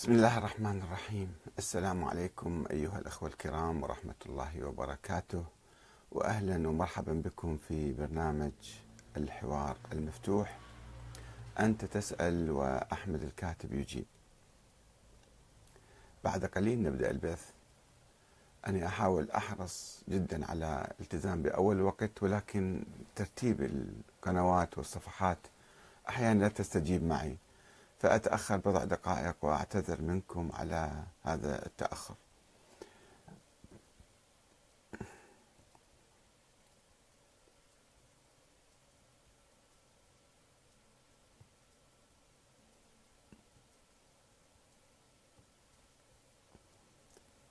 بسم الله الرحمن الرحيم. السلام عليكم أيها الأخوة الكرام ورحمة الله وبركاته، وأهلا ومرحبا بكم في برنامج الحوار المفتوح. أنت تسأل وأحمد الكاتب يجيب. بعد قليل نبدأ البث. أنا أحاول أحرص جدا على التزام بأول وقت، ولكن ترتيب القنوات والصفحات أحيانا لا تستجيب معي، فأتأخر بضع دقائق وأعتذر منكم على هذا التأخر.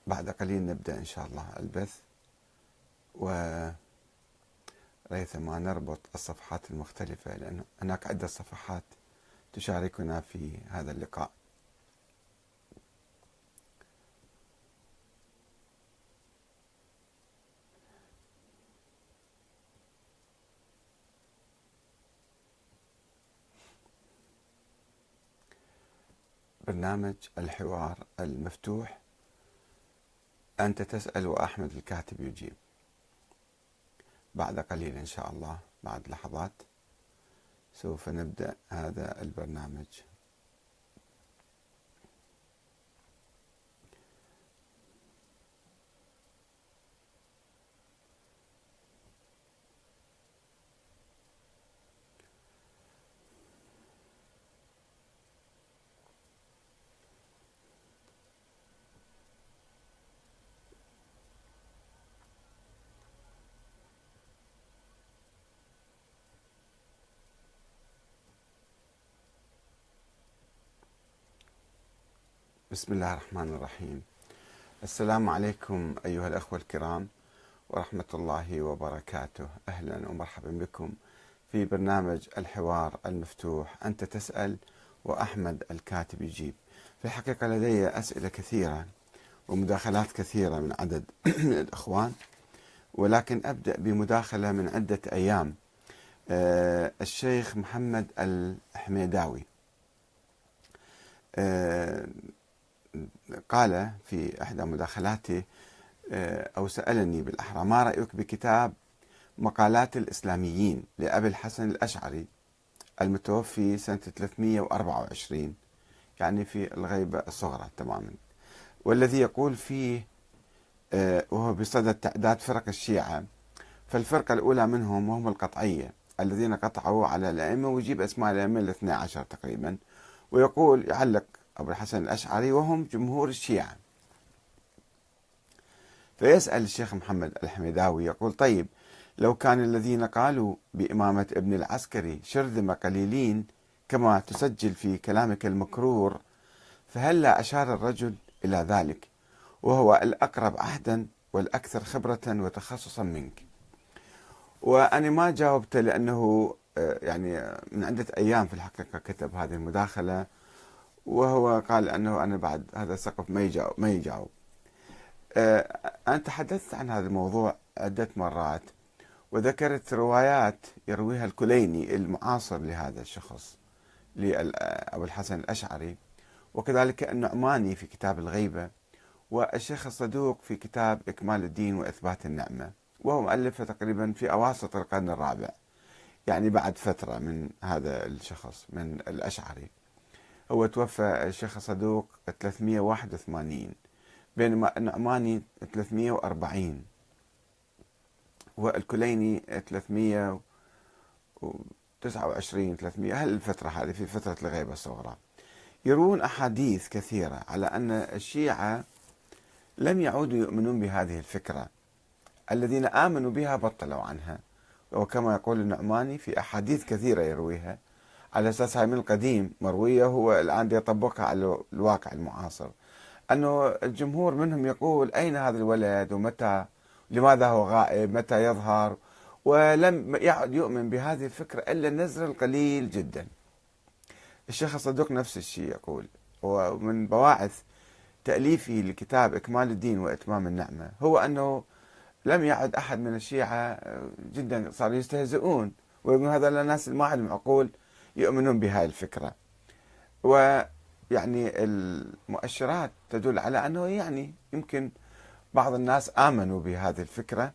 بعد قليل نبدأ إن شاء الله البث، وريثما نربط الصفحات المختلفة لأن هناك عدة صفحات تشاركنا في هذا اللقاء. برنامج الحوار المفتوح، أنت تسأل وأحمد الكاتب يجيب. بعد قليل إن شاء الله، بعد لحظات سوف نبدأ هذا البرنامج. بسم الله الرحمن الرحيم. السلام عليكم أيها الأخوة الكرام ورحمة الله وبركاته. أهلا ومرحبا بكم في برنامج الحوار المفتوح، أنت تسأل وأحمد الكاتب يجيب. في الحقيقة لدي أسئلة كثيرة ومداخلات كثيرة من عدد من الأخوان، ولكن أبدأ بمداخلة من عدة أيام. الشيخ محمد الحميداوي قال في إحدى مداخلاته أو سألني بالأحرى: ما رأيك بكتاب مقالات الإسلاميين لأبي الحسن الأشعري المتوفي سنة 324، يعني في الغيبة الصغرى تماما، والذي يقول فيه وهو بصدد تعداد فرق الشيعة، فالفرقة الأولى منهم وهم القطعية الذين قطعوا على الأئمة، ويجيب أسماء الأئمة الاثنى عشر تقريبا، ويقول يعلق أبو الحسن الأشعري وهم جمهور الشيعة. فيسأل الشيخ محمد الحميداوي يقول: طيب لو كان الذين قالوا بإمامة ابن العسكري شرذمة قليلين كما تسجل في كلامك المكرور، فهل لا أشار الرجل إلى ذلك وهو الأقرب عهدا والأكثر خبرة وتخصصا منك؟ وأنا ما جاوبت لأنه يعني من عدة أيام في الحقيقة كتب هذه المداخلة، وهو قال أنه أنا بعد هذا السقف ما يجاوب. أنا تحدثت عن هذا الموضوع عدة مرات، وذكرت روايات يرويها الكليني المعاصر لهذا الشخص لأبو الحسن الأشعري، وكذلك النعماني في كتاب الغيبة، والشيخ الصدوق في كتاب إكمال الدين وإثبات النعمة، وهو مؤلفه تقريبا في أواسط القرن الرابع، يعني بعد فترة من هذا الشخص من الأشعري. هو توفى الشيخ الصدوق 381، بينما النعماني 340، والكليني 329 300. هالفترة هذه في فترة الغيبة الصغرى يرون أحاديث كثيرة على أن الشيعة لم يعودوا يؤمنون بهذه الفكرة، الذين آمنوا بها بطلوا عنها، وكما يقول النعماني في أحاديث كثيرة يرويها على أساسها من القديم مروية، هو الآن يطبقها على الواقع المعاصر، أنه الجمهور منهم يقول: أين هذا الولد؟ ومتى؟ لماذا هو غائب؟ متى يظهر؟ ولم يعد يؤمن بهذه الفكرة إلا النزر القليل جدا. الشيخ الصدوق نفس الشيء يقول، ومن بواعث تأليفه لكتاب إكمال الدين وإتمام النعمة هو أنه لم يعد أحد من الشيعة جدا، صاروا يستهزئون ويقولون هذا الناس ما عندهم عقول يؤمنون بهاي الفكرة. يعني المؤشرات تدل على أنه يعني يمكن بعض الناس آمنوا بهذه الفكرة،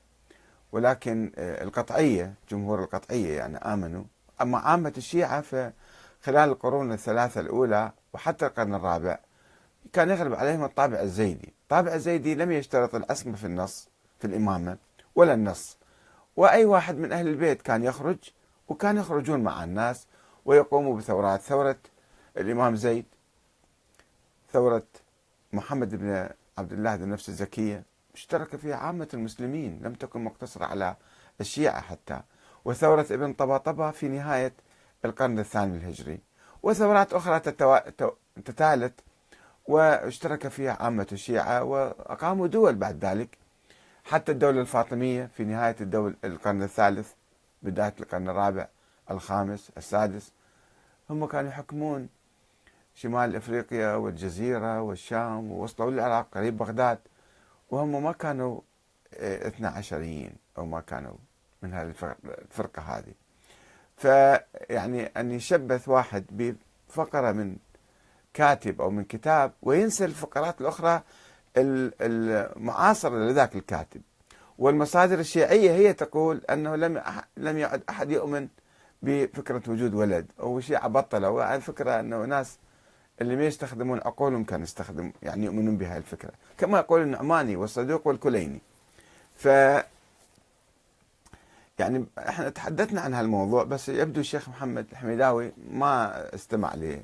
ولكن القطعية جمهور القطعية يعني آمنوا. أما عامة الشيعة فخلال القرون الثلاثة الأولى وحتى القرن الرابع كان يغلب عليهم الطابع الزيدي. الطابع الزيدي لم يشترط العصمة في النص في الإمامة ولا النص، وأي واحد من أهل البيت كان يخرج، وكان يخرجون مع الناس ويقوموا بثورات، ثورة الإمام زيد، ثورة محمد بن عبد الله ذو النفس الزكية اشترك فيها عامة المسلمين، لم تكن مقتصرة على الشيعة حتى، وثورة ابن طباطبا في نهاية القرن الثاني الهجري، وثورات أخرى تتالت واشترك فيها عامة الشيعة، وأقاموا دول بعد ذلك، حتى الدولة الفاطمية في نهاية القرن الثالث بداية القرن الرابع الخامس السادس، هم كانوا يحكمون شمال أفريقيا والجزيرة والشام ووصلوا للعراق قريب بغداد، وهم ما كانوا اثنا عشريين أو ما كانوا من هذه الفرقة هذه. فيعني أن يشبث واحد بفقرة من كاتب أو من كتاب وينسى الفقرات الأخرى المعاصرة لذاك الكاتب. والمصادر الشيعية هي تقول أنه لم يعد أحد يؤمن بفكرة وجود ولد، أو الشيعة بطلوا عن فكرة أنه ناس اللي ما يستخدمون عقولهم كانوا يستخدمون يعني يؤمنون بهذه الفكرة، كما يقول النعماني والصدوق والكليني. ف يعني احنا تحدثنا عن هالموضوع، بس يبدو الشيخ محمد الحميداوي ما استمع لي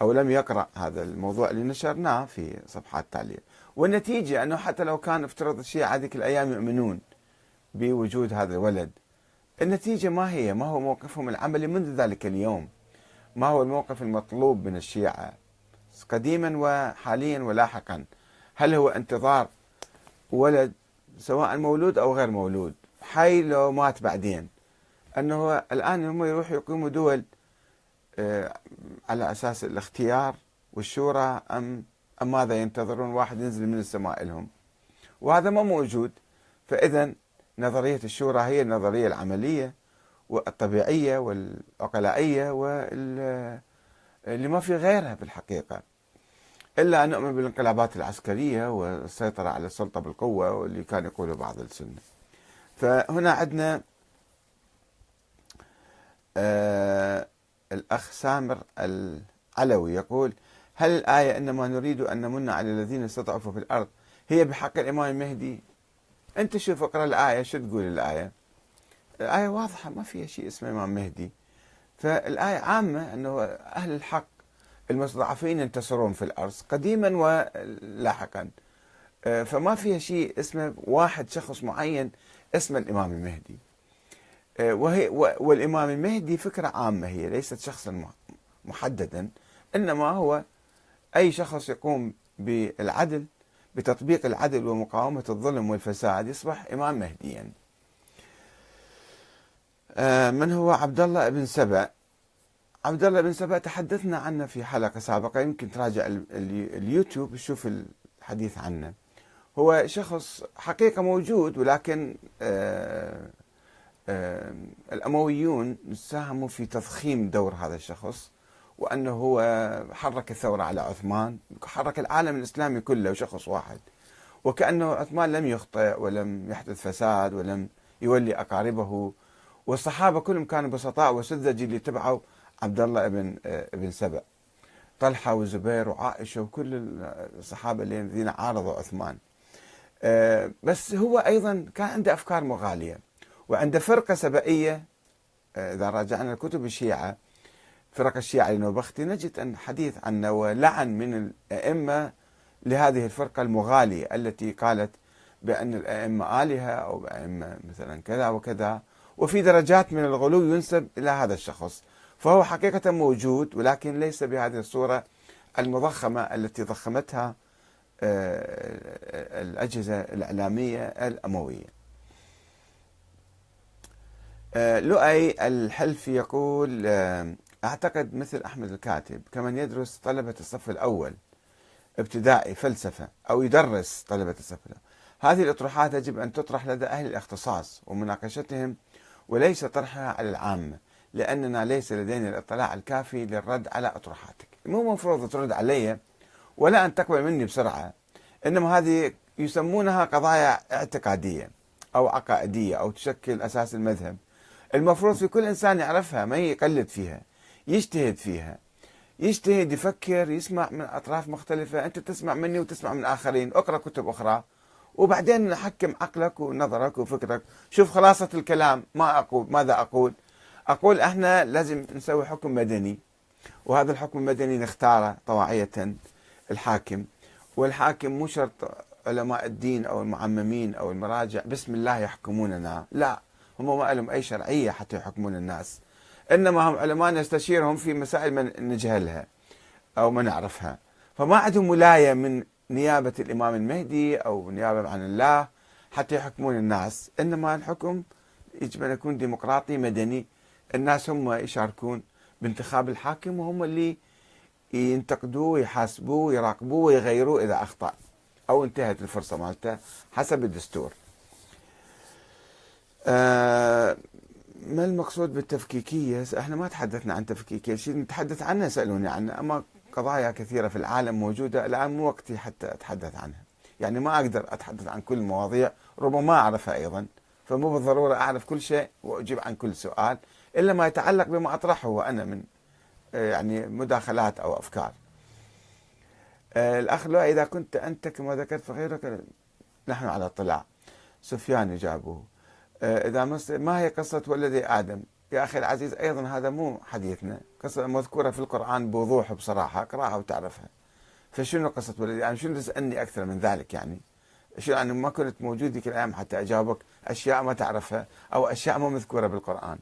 أو لم يقرأ هذا الموضوع اللي نشرناه في صفحات تالية. والنتيجة أنه حتى لو كان افترض الشيعة ذيك الأيام يؤمنون بوجود هذا الولد، النتيجة ما هي؟ ما هو موقفهم العملي منذ ذلك اليوم؟ ما هو الموقف المطلوب من الشيعة قديما وحاليا ولاحقا؟ هل هو انتظار ولد سواء مولود أو غير مولود، حي لو مات بعدين، أنه الآن هم يروحوا يقيموا دول على أساس الاختيار والشورى، أم ماذا ينتظرون واحد ينزل من السماء لهم؟ وهذا ما موجود. فإذا نظرية الشورى هي النظرية العملية والطبيعية والعقلائية واللي ما في غيرها في الحقيقة، إلا أن نؤمن بالانقلابات العسكرية والسيطرة على السلطة بالقوة، واللي كان يقوله بعض السنة. فهنا عندنا الأخ سامر العلوي يقول: هل الآية إنما نريد أن نمن على الذين استضعفوا في الأرض هي بحق الإمام المهدي؟ أنت شوف، اقرأ الآية، شو تقول الآية؟ الآية واضحة، ما فيها شيء اسمه إمام مهدي. فالآية عامة أنه أهل الحق المستضعفين ينتصرون في الأرض قديما ولاحقا، فما فيها شيء اسمه واحد شخص معين اسمه الإمام المهدي. والإمام المهدي فكرة عامة، هي ليست شخصا محددا، إنما هو أي شخص يقوم بالعدل بتطبيق العدل ومقاومة الظلم والفساد يصبح إمام مهديا. من هو عبد الله بن سبأ؟ عبد الله بن سبأ تحدثنا عنه في حلقة سابقة، يمكن تراجع اليوتيوب تشوف الحديث عنه. هو شخص حقيقة موجود، ولكن الأمويون ساهموا في تضخيم دور هذا الشخص، وأنه هو حرك الثورة على عثمان، حرك العالم الإسلامي كله وشخص واحد، وكأنه عثمان لم يخطئ ولم يحدث فساد ولم يولي أقاربه، والصحابة كلهم كانوا بسطاء وسذج اللي تبعوا عبد الله بن سبأ، طلحة وزبير وعائشة وكل الصحابة الذين عارضوا عثمان. بس هو أيضا كان عنده أفكار مغالية، وعنده فرقة سبئية. إذا راجعنا الكتب الشيعة، فرق الشيعة النوبختي، نجد أن حديث عنه ولعن من الأئمة لهذه الفرقة المغالية التي قالت بأن الأئمة آلهة أو بأئمة مثلا كذا وكذا، وفي درجات من الغلو ينسب إلى هذا الشخص. فهو حقيقة موجود، ولكن ليس بهذه الصورة المضخمة التي ضخمتها الأجهزة الإعلامية الأموية. لؤى الحلف يقول: أعتقد مثل أحمد الكاتب كمن يدرس طلبة الصف الأول ابتدائي فلسفة، أو يدرس طلبة الصف الأول، هذه الأطروحات يجب أن تطرح لدى أهل الاختصاص ومناقشتهم، وليس طرحها على العامة، لأننا ليس لدينا الاطلاع الكافي للرد على أطروحاتك. مو مفروض ترد علي ولا أن تقبل مني بسرعة، إنما هذه يسمونها قضايا اعتقادية أو عقائدية أو تشكل أساس المذهب. المفروض في كل إنسان يعرفها، ما يقلد فيها، يجتهد فيها، يجتهد، يفكر، يسمع من أطراف مختلفة. أنت تسمع مني وتسمع من آخرين، اقرأ كتب أخرى وبعدين حكم عقلك ونظرك وفكرك. شوف خلاصة الكلام ما أقول، ماذا أقول؟ أقول إحنا لازم نسوي حكم مدني، وهذا الحكم المدني نختاره طواعية الحاكم، والحاكم مو شرط علماء الدين أو المعممين أو المراجع بسم الله يحكموننا، لا، هم ما لهم أي شرعية حتى يحكمون الناس، إنما هم علماء نستشيرهم في مسائل ما نجهلها أو ما نعرفها، فما عندهم ولاية من نيابة الإمام المهدي أو نيابة عن الله حتى يحكمون الناس، إنما الحكم يجب أن يكون ديمقراطي مدني، الناس هم يشاركون بانتخاب الحاكم وهم اللي ينتقدوه ويحاسبوه ويراقبوه ويغيروه إذا أخطأ أو انتهت الفرصة مالته حسب الدستور. ما المقصود بالتفكيكية؟ احنا ما تحدثنا عن تفكيكية، شيء نتحدث عنه سألوني عنه، أما قضايا كثيرة في العالم موجودة الآن مو وقتي حتى أتحدث عنها، يعني ما أقدر أتحدث عن كل المواضيع، ربما أعرفها أيضا، فمو بالضرورة أعرف كل شيء وأجيب عن كل سؤال إلا ما يتعلق بما أطرحه أنا من يعني مداخلات أو أفكار. الأخ لؤي، إذا كنت أنت كما ذكرت فغيرك نحن على اطلاع، سفيان جابوه. إذا ما هي قصة ولدي آدم؟ يا أخي العزيز أيضا هذا مو حديثنا، قصة مذكورة في القرآن بوضوح وبصراحة، اقرأها وتعرفها، فشنو قصة ولدي آدم؟ يعني شنو تسألني أكثر من ذلك؟ يعني شنو يعني ما كنت موجود ذيك الأيام حتى أجاوبك أشياء ما تعرفها أو أشياء ما مذكورة بالقرآن؟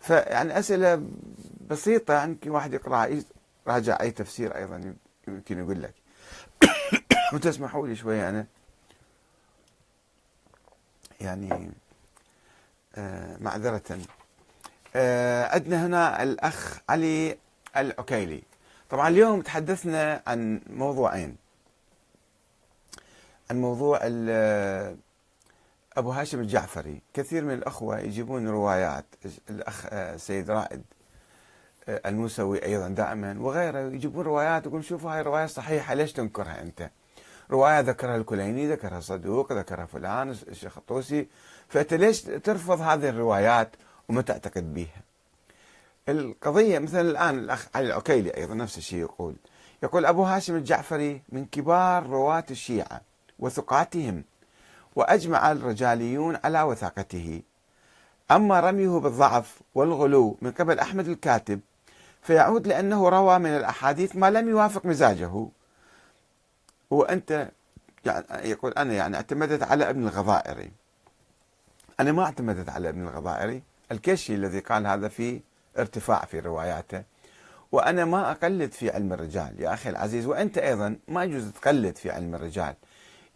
فيعني أسئلة بسيطة يعني واحد يقرأها، راجع أي تفسير أيضا يمكن يقول لك. وتسمحوا لي شوية أنا يعني معذرة. عندنا هنا الأخ علي العوكيلي. طبعا اليوم تحدثنا عن موضوعين، عن موضوع أبو هاشم الجعفري. كثير من الأخوة يجيبون روايات، الأخ سيد رائد الموسوي أيضا دائما وغيره يجيبون روايات ويقول شوفوا هاي الرواية صحيحة، ليش تنكرها أنت؟ رواية ذكرها الكليني، ذكرها الصدوق، ذكرها فلان، الشيخ الطوسي، فأنت ليش ترفض هذه الروايات وما تعتقد بها؟ القضية مثلا الآن الأخ علي العوكيلي أيضا نفس الشيء يقول أبو هاشم الجعفري من كبار رواة الشيعة وثقاتهم، وأجمع الرجاليون على وثاقته، أما رميه بالضعف والغلو من قبل أحمد الكاتب فيعود لأنه روى من الأحاديث ما لم يوافق مزاجه. وأنت يعني يقول أنا يعني اعتمدت على ابن الغضائري، أنا ما اعتمدت على ابن الغضائري، الكشي الذي قال هذا في ارتفاع في رواياته، وأنا ما أقلد في علم الرجال يا أخي العزيز، وأنت أيضا ما يجوز تقلد في علم الرجال.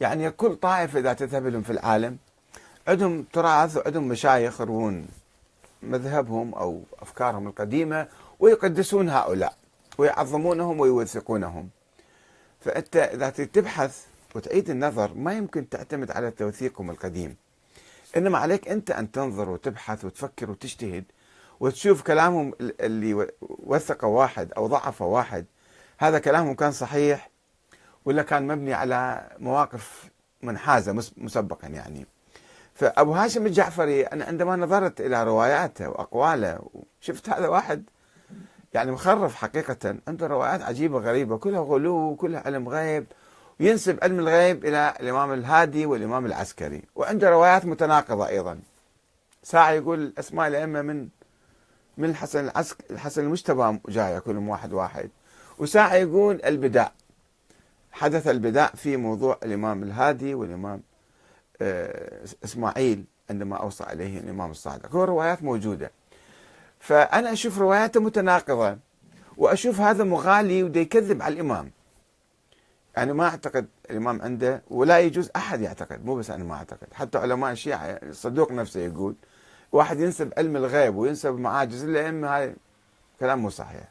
يعني كل طائفة إذا تذهب لهم في العالم عندهم تراث وعندهم مشايخ يروون مذهبهم أو أفكارهم القديمة ويقدسون هؤلاء ويعظمونهم ويوثقونهم، فأنت إذا تبحث وتعيد النظر ما يمكن تعتمد على توثيقهم القديم، إنما عليك أنت أن تنظر وتبحث وتفكر وتجتهد وتشوف كلامهم اللي وثقه واحد أو ضعفه واحد، هذا كلامهم كان صحيح ولا كان مبني على مواقف منحازة مسبقا. يعني فأبو هاشم الجعفري أنا عندما نظرت إلى رواياته وأقواله شفت هذا واحد يعني مخرف حقيقة، عنده روايات عجيبة غريبة كلها غلو وكلها علم غيب، وينسب علم الغيب إلى الإمام الهادي والإمام العسكري، وعنده روايات متناقضة أيضا، ساعة يقول أسماء الأئمة من الحسن المجتبى جاية كلهم واحد، وساعة يقول البدع، حدث البدع في موضوع الإمام الهادي والإمام إسماعيل عندما أوصى عليه الإمام الصادق، هو روايات موجودة. فأنا أشوف رواياته متناقضة وأشوف هذا مغالي وده يكذب على الإمام. يعني ما أعتقد الإمام عنده، ولا يجوز أحد يعتقد، مو بس أنا ما أعتقد، حتى علماء الشيعة الصدوق نفسه يقول واحد ينسب علم الغيب وينسب معاجز الأئمة هاي كلام مو صحيح.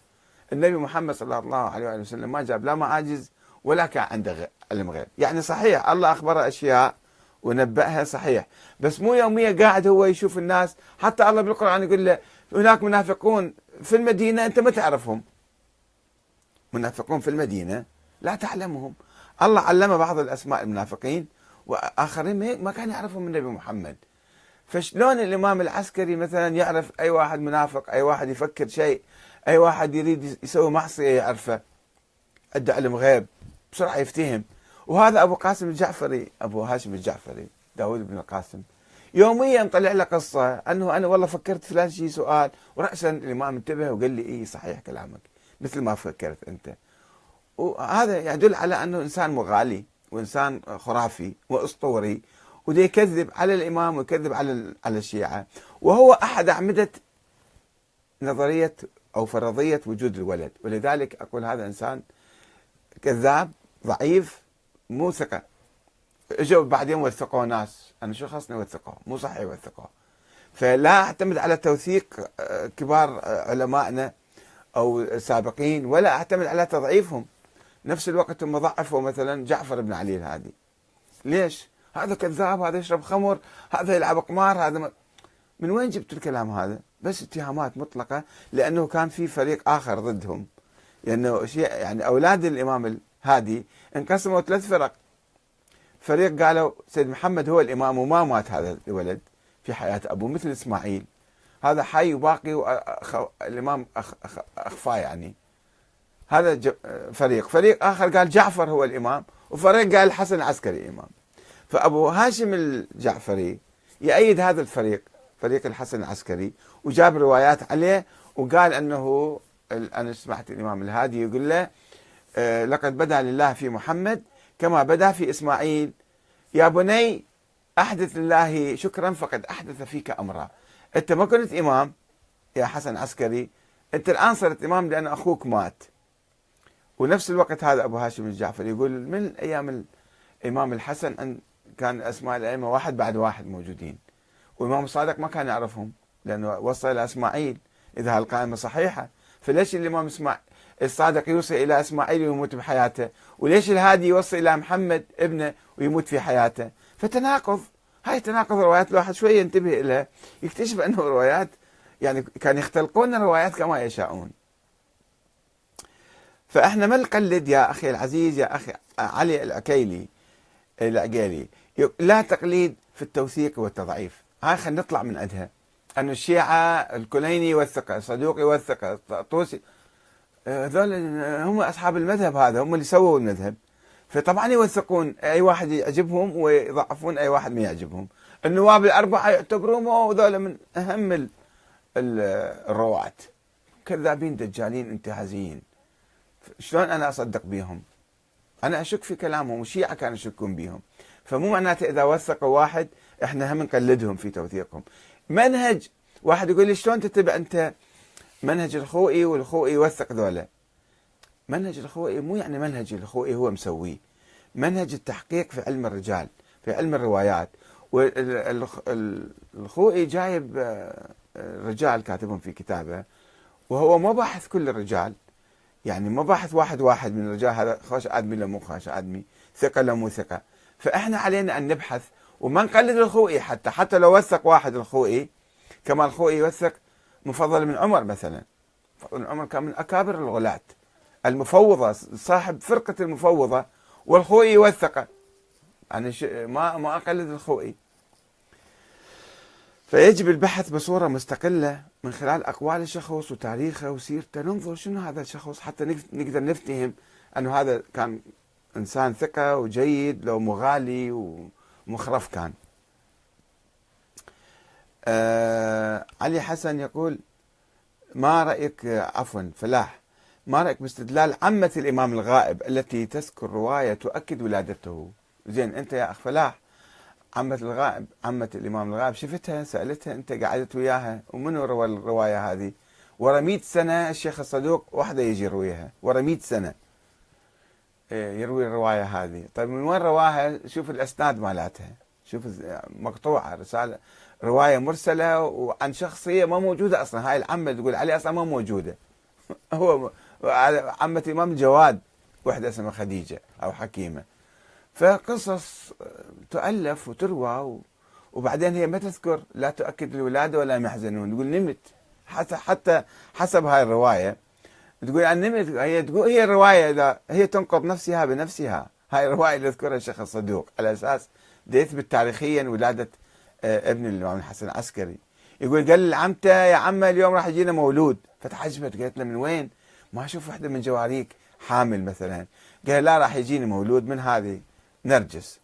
النبي محمد صلى الله عليه وسلم ما جاب لا معاجز ولا كان عنده علم غيب، يعني صحيح الله أخبره أشياء ونبأها صحيح، بس مو يومية قاعد هو يشوف الناس. حتى الله بالقرآن يقول له هناك منافقون في المدينة أنت ما تعرفهم، منافقون في المدينة لا تعلمهم، الله علم بعض الأسماء المنافقين وآخرين ما كان يعرفهم النبي محمد. فشلون الإمام العسكري مثلا يعرف أي واحد منافق، أي واحد يفكر شيء، أي واحد يريد يسوي معصية يعرفه، عنده علم غيب بسرعة يفتهم. وهذا أبو قاسم الجعفري، أبو هاشم الجعفري، داود بن القاسم، يوميا طلع له قصة أنه أنا والله فكرت فلان شيء سؤال، ورأسا الإمام انتبه وقال لي إيه صحيح كلامك مثل ما فكرت أنت. وهذا يدل على أنه إنسان مغالي وإنسان خرافي وأسطوري، وده يكذب على الإمام ويكذب على الشيعة، وهو أحد أعمدة نظرية أو فرضية وجود الولد. ولذلك أقول هذا إنسان كذاب ضعيف مو ثقة. اجوا بعدين وثقوا ناس، أنا شو خصني وثقوا، مو صحيح وثقوا. فلا أعتمد على توثيق كبار علمائنا أو سابقين، ولا أعتمد على تضعيفهم. نفس الوقت هم ضعفوا مثلا جعفر بن علي الهادي، ليش؟ هذا كذاب، هذا يشرب خمر، هذا يلعب قمار، هذا من وين جبت الكلام هذا؟ بس اتهامات مطلقة، لأنه كان في فريق آخر ضدهم، لأنه يعني أولاد الإمام الهادي انقسموا ثلاث فرق. فريق قالوا سيد محمد هو الإمام وما مات هذا الولد في حياة أبوه، مثل إسماعيل هذا حي وباقي والإمام أخفى يعني، هذا فريق. فريق آخر قال جعفر هو الإمام، وفريق قال الحسن العسكري إمام. فأبو هاشم الجعفري يأيد هذا الفريق، فريق الحسن العسكري، وجاب روايات عليه وقال أنه، أنا سمعت الإمام الهادي يقول له لقد بدأ لله في محمد كما بدأ في إسماعيل، يا بني أحدث لله شكرا فقد أحدث فيك أمرا. أنت ما كنت إمام يا حسن عسكري، أنت الآن صرت إمام لأن أخوك مات. ونفس الوقت هذا أبو هاشم الجعفري يقول من أيام الإمام الحسن أن كان أسماء الأئمة واحد بعد واحد موجودين، والإمام الصادق ما كان يعرفهم لأنه وصل إلى إسماعيل، إذا هالقائمة صحيحة فليش الإمام الصادق يوصل إلى إسماعيل ويموت بحياته، وليش الهادي يوصل إلى محمد ابنه ويموت في حياته؟ فتناقض، هاي تناقض روايات. الواحد شوية ينتبه إليها يكتشف أنه روايات، يعني كان يختلقون روايات كما يشاءون. فإحنا ما نقلد يا أخي العزيز، يا أخي علي العوكيلي، لا تقليد في التوثيق والتضعيف. هاي خلينا نطلع من عندها، أن الشيعة الكليني والثقة، الصدوق والثقة، الطوسي، هذول هم أصحاب المذهب، هذا هم اللي سووا المذهب، فطبعا يوثقون أي واحد يعجبهم ويضعفون أي واحد ما يعجبهم. النواب الأربعة يعتبرون هذول من أهم الرواة، كذابين دجالين انتهازيين، شلون أنا أصدق بيهم؟ أنا أشك في كلامهم، والشيعة كانوا يشكون بيهم. فمو معناته إذا وثقوا واحد إحنا هم نقلدهم في توثيقهم. منهج واحد يقول لي شلون تتبع أنت منهج الخوئي والخوئي يوثق ذولا؟ منهج الخوئي مو يعني منهج الخوئي هو مسويه، منهج التحقيق في علم الرجال، في علم الروايات. والخوئي جايب رجال كاتبهم في كتابه، وهو ما باحث كل الرجال، يعني ما باحث واحد واحد من الرجال، هذا خوش آدمي لا مو خوش آدمي، ثقة لا مو ثقة. فإحنا علينا أن نبحث وما نقلد الخوئي، حتى لو وثق واحد الخوئي، كما الخوئي يوثق مفضل بن عمر مثلا. مفضل بن عمر كان من أكابر الغلاة، المفوضة، صاحب فرقة المفوضة، والخوئي يوثقه. أنا ما أقلد الخوئي. فيجب البحث بصورة مستقلة من خلال أقوال الشخص وتاريخه وسيرته، ننظر شنو هذا الشخص حتى نقدر نفتهم أنه هذا كان إنسان ثقة وجيد لو مغالي ومخرف كان. علي حسن يقول ما رأيك، عفوا فلاح، ما رأيك باستدلال عمة الإمام الغائب التي تذكر رواية تؤكد ولادته؟ زين أنت يا أخ فلاح، عمة الإمام الغائب شفتها، سألتها، أنت قعدت وياها، ومنو روى الرواية هذه؟ ورا 100 سنة الشيخ الصدوق وحده يجي يرويها، ورا 100 سنة يروي الرواية هذه. طيب من وين رواها؟ شوف الأسناد مالتها، شوف مقطوعة، رسالة، رواية مرسلة وعن شخصية ما موجودة أصلا. هاي العمة تقول علي أصلا ما موجودة، هو عمة الإمام جواد، وحدة اسمها خديجة أو حكيمة. فقصص تؤلف وتروى، وبعدين هي ما تذكر، لا تؤكد الولادة ولا يحزنون، تقول نمت حتى حسب هاي الرواية بتقول عن نمرة، هي تقول هي الرواية ده، هي تنقض نفسها بنفسها. هاي الرواية اللي يذكرها الشيخ الصدوق على أساس ده يثبت تاريخيا ولادة ابن الإمام الحسن العسكري. يقول قال لعمته يا عمه اليوم راح يجينا مولود، فتحجبت قالت له من وين؟ ما أشوف وحدة من جواريك حامل مثلا. قال لا راح يجيني مولود من هذه نرجس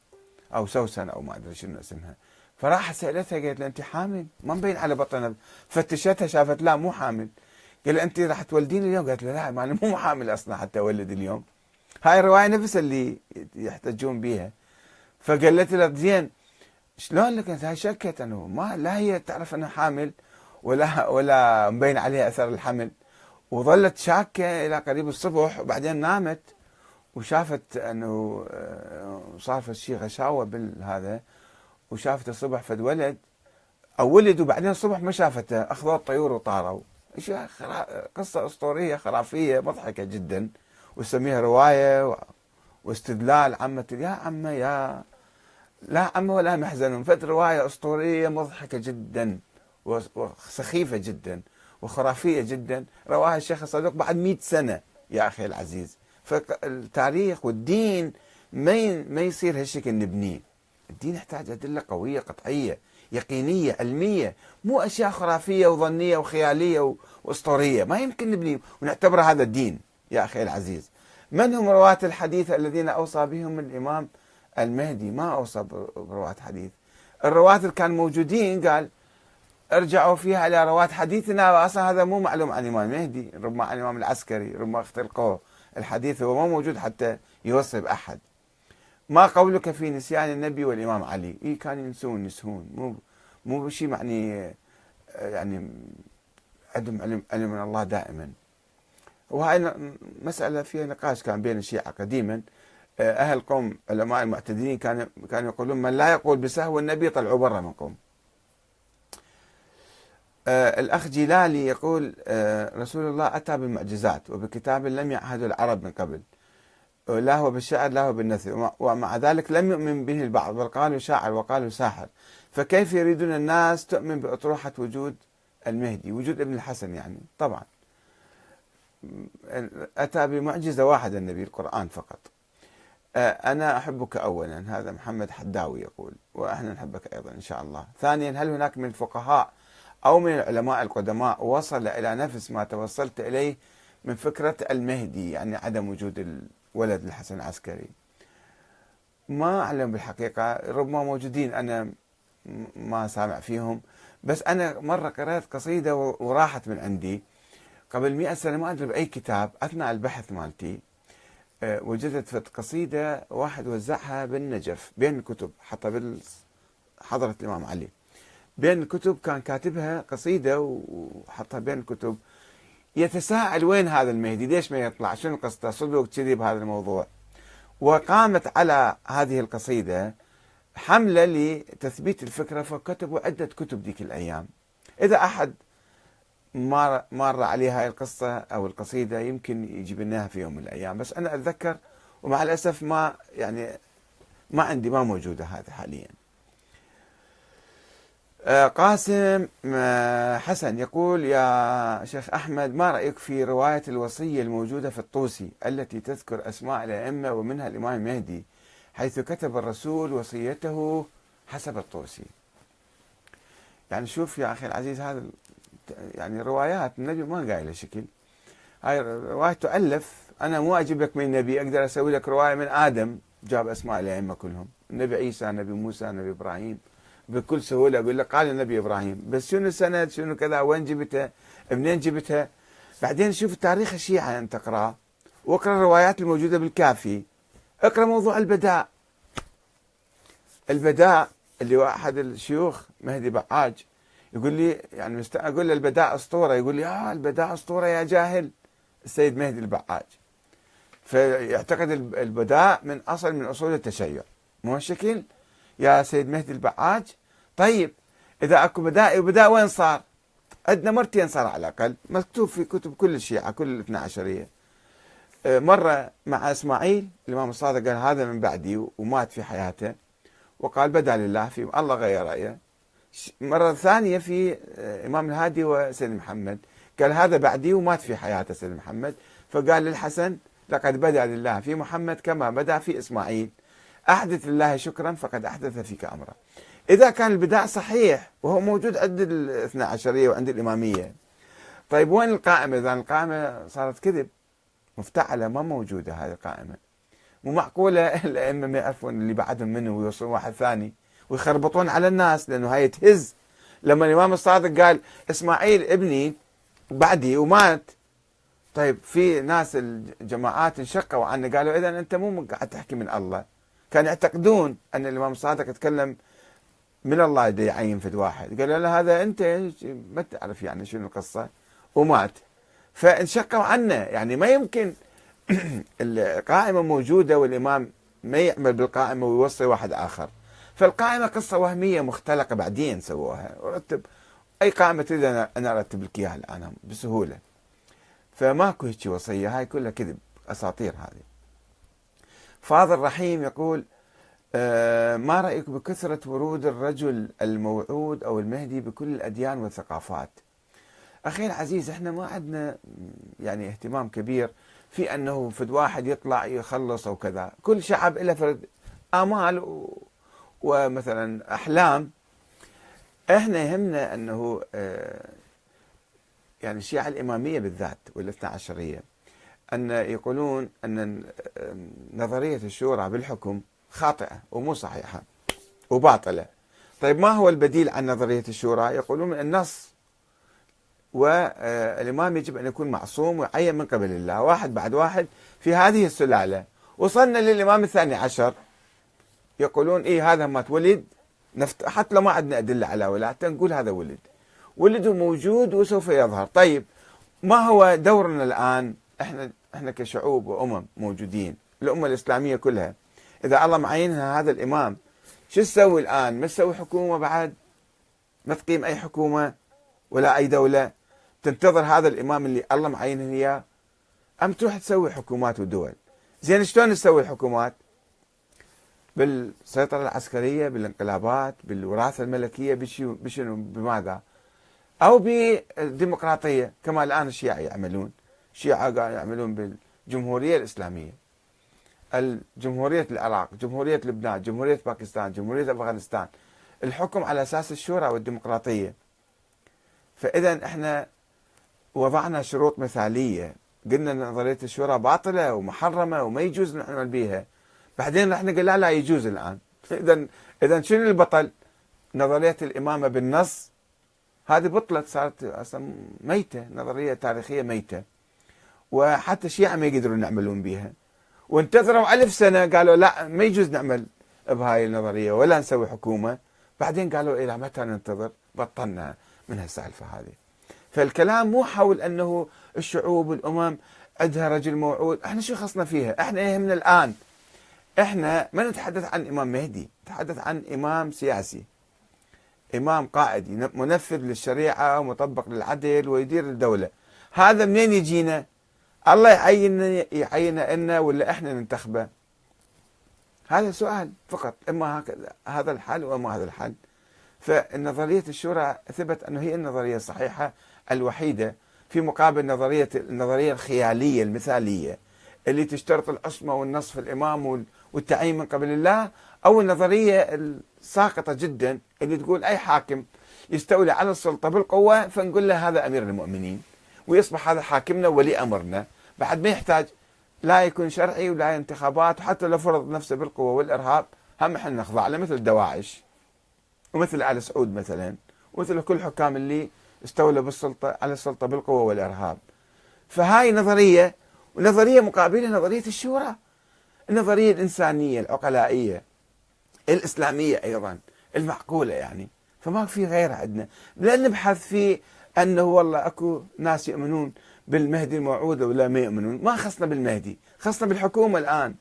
أو سوسن أو ما أدري شنو اسمها. فراحت سألتها قالت لها أنت حامل؟ ما مبين على بطنها. فتشتها شافت لا مو حامل. قال لها أنت راح تولدين اليوم؟ قالت له لا ما أنا مو حامل أصلا حتى أولد اليوم. هاي الرواية نفسها اللي يحتجون بيها. فقالت لها زين شلون لك أنت؟ هاي شكت أنه ما لا هي تعرف أنها حامل ولا مبين عليها أثر الحمل. وظلت شاكة إلى قريب الصبح، وبعدين نامت وشافت أنه صار في شيء غشاوة بالهذا، وشافت الصبح فد ولد أو ولد، وبعدين الصبح ما شافته، أخذوا الطيور وطاروا. قصة أسطورية خرافية مضحكة جدا، وسميها رواية واستدلال. عمة يا عمة يا لا عمة ولا محزن، فد رواية أسطورية مضحكة جدا وسخيفة جدا وخرافية جدا، رواها الشيخ الصدوق بعد 100 سنة يا أخي العزيز. فالتاريخ والدين ما يصير هالشكل نبنيه. الدين يحتاج أدلة قوية قطعية يقينية علمية، مو أشياء خرافية وظنية وخيالية وأسطورية، ما يمكن نبنيه ونعتبر هذا الدين يا أخي العزيز. من هم رواة الحديث الذين أوصى بهم الإمام المهدي؟ ما أوصى برواة حديث. الرواة اللي كانوا موجودين قال ارجعوا فيها الى رواة حديثنا، واصلا هذا مو معلوم عن الامام المهدي، ربما عن الامام العسكري، ربما اختلقوه الحديث، هو ما موجود حتى يوصي باحد. ما قولك في نسيان النبي والامام علي؟ اي كانوا ينسون مو شيء يعني عندهم علم من الله دائما. وهاي مساله فيها نقاش كان بين الشيعة قديما. اهل قوم علماء المعتدلين كانوا يقولون من لا يقول بسهو النبي طلعوا برا منكم. الأخ جيلالي يقول رسول الله أتى بالمعجزات وبكتاب لم يعهده العرب من قبل، لا هو بالشعر لا هو بالنثر، ومع ذلك لم يؤمن به البعض، بل قالوا شاعر وقالوا ساحر، فكيف يريدون الناس تؤمن بأطروحة وجود المهدي، وجود ابن الحسن يعني؟ طبعا أتى بمعجزة واحدة النبي، القرآن فقط. أنا أحبك أولا، هذا محمد حداوي يقول، وإحنا نحبك أيضا إن شاء الله. ثانيا، هل هناك من الفقهاء أو من العلماء القدماء وصل إلى نفس ما توصلت إليه من فكرة المهدي، يعني عدم وجود الولد الحسن العسكري؟ ما أعلم بالحقيقة، ربما موجودين أنا ما سامع فيهم، بس أنا مرة قرأت قصيدة وراحت من عندي قبل 100 سنة، ما أدري بأي كتاب، أثناء البحث مالتي وجدت قصيدة واحد وزعها بالنجف بين الكتب، حتى حضرة الإمام علي بين الكتب، كان كاتبها قصيدة وحطها بين الكتب، يتساءل وين هذا المهدي، ليش ما يطلع، شنو قصته، صدق كذب هذا الموضوع. وقامت على هذه القصيدة حملة لتثبيت الفكرة، فكتبوا عدة كتب ذيك الأيام. إذا أحد مر عليه هاي القصة أو القصيدة يمكن يجيب لنا في يوم من الأيام، بس أنا أتذكر، ومع الأسف ما عندي، ما موجودة هذه حاليا. قاسم حسن يقول يا شيخ أحمد، ما رأيك في رواية الوصية الموجودة في الطوسي التي تذكر أسماء الأئمة ومنها الإمام المهدي، حيث كتب الرسول وصيته حسب الطوسي؟ يعني شوف يا أخي العزيز، هذا يعني روايات النبي ما قايلة شكل، هاي رواية تؤلف. أنا مو أجيب لك من النبي، أقدر أسوي لك رواية من آدم، جاب أسماء الأئمة كلهم، النبي عيسى، النبي موسى، النبي إبراهيم، بكل سهوله اقول لك قال النبي ابراهيم، بس شنو السند، شنو كذا، وين جبتها، منين جبتها. بعدين شوف تاريخ الشيعه انت تقراه، واقرا الروايات الموجوده بالكافي، اقرا موضوع البداء. البداء اللي هو احد الشيوخ مهدي بعاج يقول لي، يعني اقول له البداء اسطوره، يقول لي البداء اسطوره يا جاهل، السيد مهدي البعاج. فيعتقد البداء من اصل من اصول التشيع، مو هالشكل يا سيد مهدي البعاج. طيب إذا أكو بدائي، وبداء وين صار؟ عندنا مرتين صار على الأقل، مكتوب في كتب كل الشيعة، كل الاثنى عشرية. مرة مع إسماعيل الإمام الصادق قال هذا من بعدي، ومات في حياته وقال بدأ لله، في الله غير رأيه. مرة ثانية في إمام الهادي وسيد محمد قال هذا بعدي ومات في حياته سيدنا محمد، فقال للحسن لقد بدا لله في محمد كما بدا في اسماعيل، احدث لله شكرا فقد احدث فيك امرا. اذا كان البداع صحيح وهو موجود عند الاثنى عشريه وعند الاماميه، طيب وين القائمه؟ اذا القائمه صارت كذب مفتعله، ما موجوده هذه القائمه، ومعقوله الائمه ما يعرفون اللي بعدهم منه ويوصلون واحد ثاني ويخربطون على الناس، لانه هاي تهز. لما الامام الصادق قال اسماعيل ابني بعدي ومات، طيب في ناس الجماعات انشقوا عنه قالوا اذا انت مو قاعد تحكي من الله، كان يعتقدون ان الامام الصادق يتكلم من الله يعين في الواحد، قالوا لا هذا انت ما تعرف يعني شنو القصه ومات، فانشقوا عنه. يعني ما يمكن القائمه موجوده والامام ما يعمل بالقائمه ويوصي واحد اخر، فالقائمه قصه وهميه مختلقه بعدين سووها، ورتب اي قائمه تريد انا ارتب لك اياها الان بسهوله، فماكو هيك وصيه، هاي كلها كذب اساطير هذه. فاضل رحيم يقول ما رايك بكثره ورود الرجل الموعود او المهدي بكل الاديان والثقافات؟ اخي العزيز احنا ما عندنا يعني اهتمام كبير في انه فد واحد يطلع يخلص او كذا، كل شعب له فرد امال ومثلا احلام. احنا يهمنا انه يعني الشيعة الإمامية بالذات والاثنى عشرية أن يقولون أن نظرية الشورى بالحكم خاطئة ومو صحيحة وباطلة. طيب ما هو البديل عن نظرية الشورى؟ يقولون من النص، والإمام يجب أن يكون معصوم ويعين من قبل الله واحد بعد واحد في هذه السلالة. وصلنا للإمام الثاني عشر يقولون إيه هذا ما تولد، حتى لو ما عندنا أدلة على ولاته نقول هذا ولد، ولده موجود وسوف يظهر. طيب ما هو دورنا الآن؟ احنا كشعوب وأمم موجودين، الأمة الإسلامية كلها إذا الله معينها هذا الإمام شو تسوي الآن؟ ما تسوي حكومة بعد، ما تقيم أي حكومة ولا أي دولة، تنتظر هذا الإمام اللي الله معينه إياه، أم تروح تسوي حكومات ودول؟ زين شلون تسوي الحكومات؟ بالسيطرة العسكرية، بالانقلابات، بالوراثة الملكية، بشنو بماذا؟ أو بالديمقراطية كما الآن الشيعة يعملون، الشيعة قاعد يعملون بالجمهورية الإسلامية، الجمهورية العراق، جمهورية لبنان، جمهورية باكستان، جمهورية أفغانستان، الحكم على أساس الشورى والديمقراطية. فإذا إحنا وضعنا شروط مثالية، قلنا نظرية الشورى باطلة ومحرمة وما يجوز نعمل بيها، بعدين إحنا قلنا لا يجوز الآن. إذا شنو البطل؟ نظرية الإمامة بالنص هذه بطلت، صارت اصلا ميته، نظريه تاريخيه ميته، وحتى الشيعة ما يقدرون يعملون بها، وانتظروا 1000 سنة قالوا لا ما يجوز نعمل بهاي النظريه ولا نسوي حكومه، بعدين قالوا الى متى ننتظر؟ بطلنا من هالسالفه هذه. فالكلام مو حول انه الشعوب والامم عندها رجل موعود، احنا شو خصنا فيها؟ احنا يهمنا الان، احنا ما نتحدث عن امام مهدي، نتحدث عن امام سياسي، إمام قائد منفذ للشريعة ومطبق للعدل ويدير الدولة. هذا منين يجينا؟ الله يعيننا إلنا ولا إحنا ننتخبه؟ هذا سؤال فقط، إما هذا الحل وإما هذا الحل. فنظرية الشورى ثبت أنه هي النظرية الصحيحة الوحيدة في مقابل النظرية الخيالية المثالية اللي تشترط العصمة والنص في الإمام والتعيين من قبل الله، أو النظرية الساقطة جدا اللي تقول أي حاكم يستولي على السلطة بالقوة فنقول له هذا أمير المؤمنين ويصبح هذا حاكمنا ولي أمرنا، بعد ما يحتاج لا يكون شرعي ولا انتخابات، وحتى لو فرض نفسه بالقوة والإرهاب هم احنا نخضع له، مثل دواعش ومثل آل سعود مثلا، ومثل كل الحكام اللي استولوا بالسلطة على السلطة بالقوة والإرهاب. فهاي نظرية، ونظرية مقابلة نظرية الشورى، النظرية الإنسانية العقلائية الإسلامية أيضا المعقولة يعني، فما في غيرها عندنا. لا نبحث في أنه والله أكو ناس يؤمنون بالمهدي الموعود ولا ما يؤمنون، ما خصنا بالمهدي، خصنا بالحكومة الآن.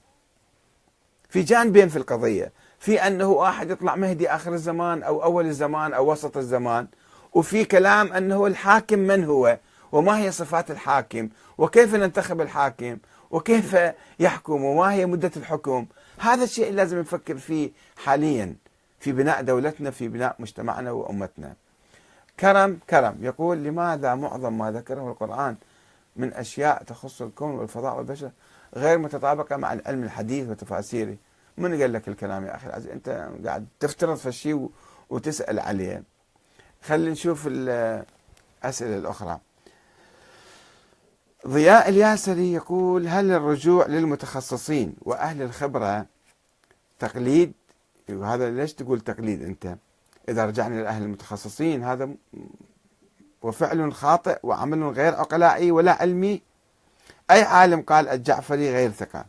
في جانبين في القضية، في أنه واحد يطلع مهدي آخر الزمان أو أول الزمان أو وسط الزمان، وفي كلام أنه الحاكم من هو وما هي صفات الحاكم وكيف ننتخب الحاكم وكيف يحكم وما هي مدة الحكم. هذا الشيء اللي لازم نفكر فيه حاليا في بناء دولتنا، في بناء مجتمعنا وأمتنا. كرم كرم. يقول لماذا معظم ما ذكره القرآن من أشياء تخص الكون والفضاء والبشر غير متطابقة مع العلم الحديث وتفاسيره؟ من قال لك الكلام يا أخي العزيز؟ أنت قاعد تفترض في الشيء وتسأل عليه. خلينا نشوف الأسئلة الأخرى. ضياء الياسري يقول: هل الرجوع للمتخصصين وأهل الخبرة تقليد؟ وهذا ليش تقول تقليد أنت؟ إذا رجعنا لأهل المتخصصين هذا وفعل خاطئ وعمل غير عقلائي ولا علمي. أي عالم قال الجعفري غير ثقة.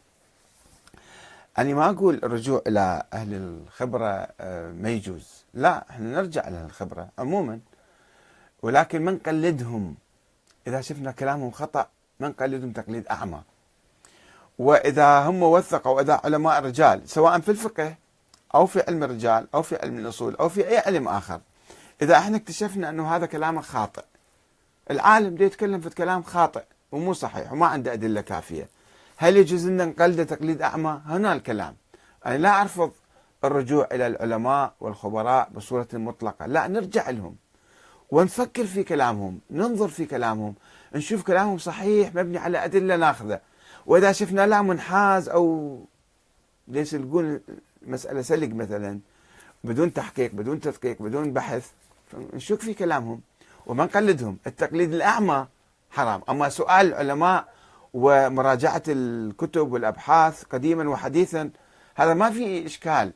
أنا ما أقول الرجوع إلى أهل الخبرة ما يجوز، لا، إحنا نرجع إلى الخبرة عموما، ولكن ما نقلدهم. إذا شفنا كلامهم خطأ ما نقلدهم تقليد أعمى. وإذا هم وثقوا، إذا علماء رجال سواء في الفقه أو في علم الرجال أو في علم الأصول أو في أي علم آخر، إذا إحنا اكتشفنا أنه هذا كلامه خاطئ، العالم ده يتكلم في كلام خاطئ ومو صحيح وما عنده أدلة كافية، هل يجوز لنا نقلده تقليد أعمى؟ هنا الكلام. أنا لا أرفض الرجوع إلى العلماء والخبراء بصورة مطلقة، لا، نرجع لهم ونفكر في كلامهم، ننظر في كلامهم، نشوف كلامهم صحيح مبني على أدلة ناخذه، وإذا شفنا لا منحاز أو ليش يقول مسألة سلق مثلا بدون تحقيق بدون تدقيق بدون بحث، نشوف في كلامهم وما نقلدهم. التقليد الأعمى حرام. أما سؤال العلماء ومراجعة الكتب والأبحاث قديما وحديثا هذا ما في إشكال،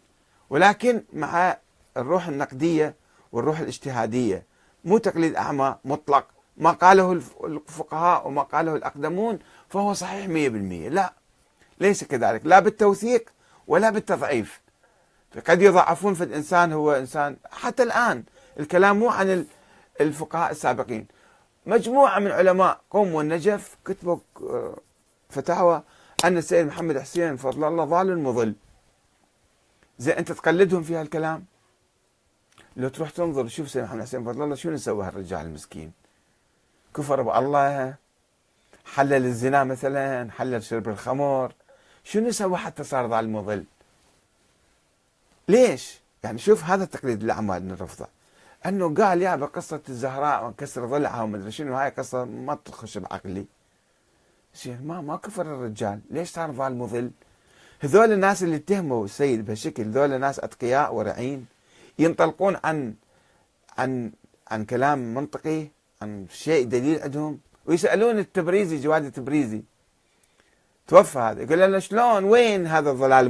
ولكن مع الروح النقدية والروح الاجتهادية، مو تقليد أعمى مطلق. ما قاله الفقهاء وما قاله الأقدمون فهو صحيح 100%، لا، ليس كذلك، لا بالتوثيق ولا بالتضعيف. فقد يضعفون في الإنسان، هو إنسان حتى الآن. الكلام مو عن الفقهاء السابقين، مجموعة من علماء قوم والنجف كتبوا فتاوى أن السيد محمد حسين فضل الله ضال مضل. زي أنت تقلدهم في هالكلام؟ لو تروح تنظر شوف السيد محمد حسين فضل الله شو نسوي هالرجال المسكين؟ كفر بالله، حلل الزنا مثلا، حلل شرب الخمر، شو نسوي حتى صار ضال مضل؟ ليش؟ يعني شوف هذا التقليد الأعمال نرفضه. أنه قال يا بقصة الزهراء ونكسر ضلعها ومدري شنو، هاي قصة ما تخش بعقلي. ما كفر الرجال، ليش صار ضال مضل؟ هذول الناس اللي اتهموا السيد بهالشكل هذول ناس أتقياء ورعين، ينطلقون عن عن عن كلام منطقي، عن شيء دليل عندهم، ويسألون التبريزي، جواد التبريزي توفى هذا، يقول لنا شلون وين هذا الضلال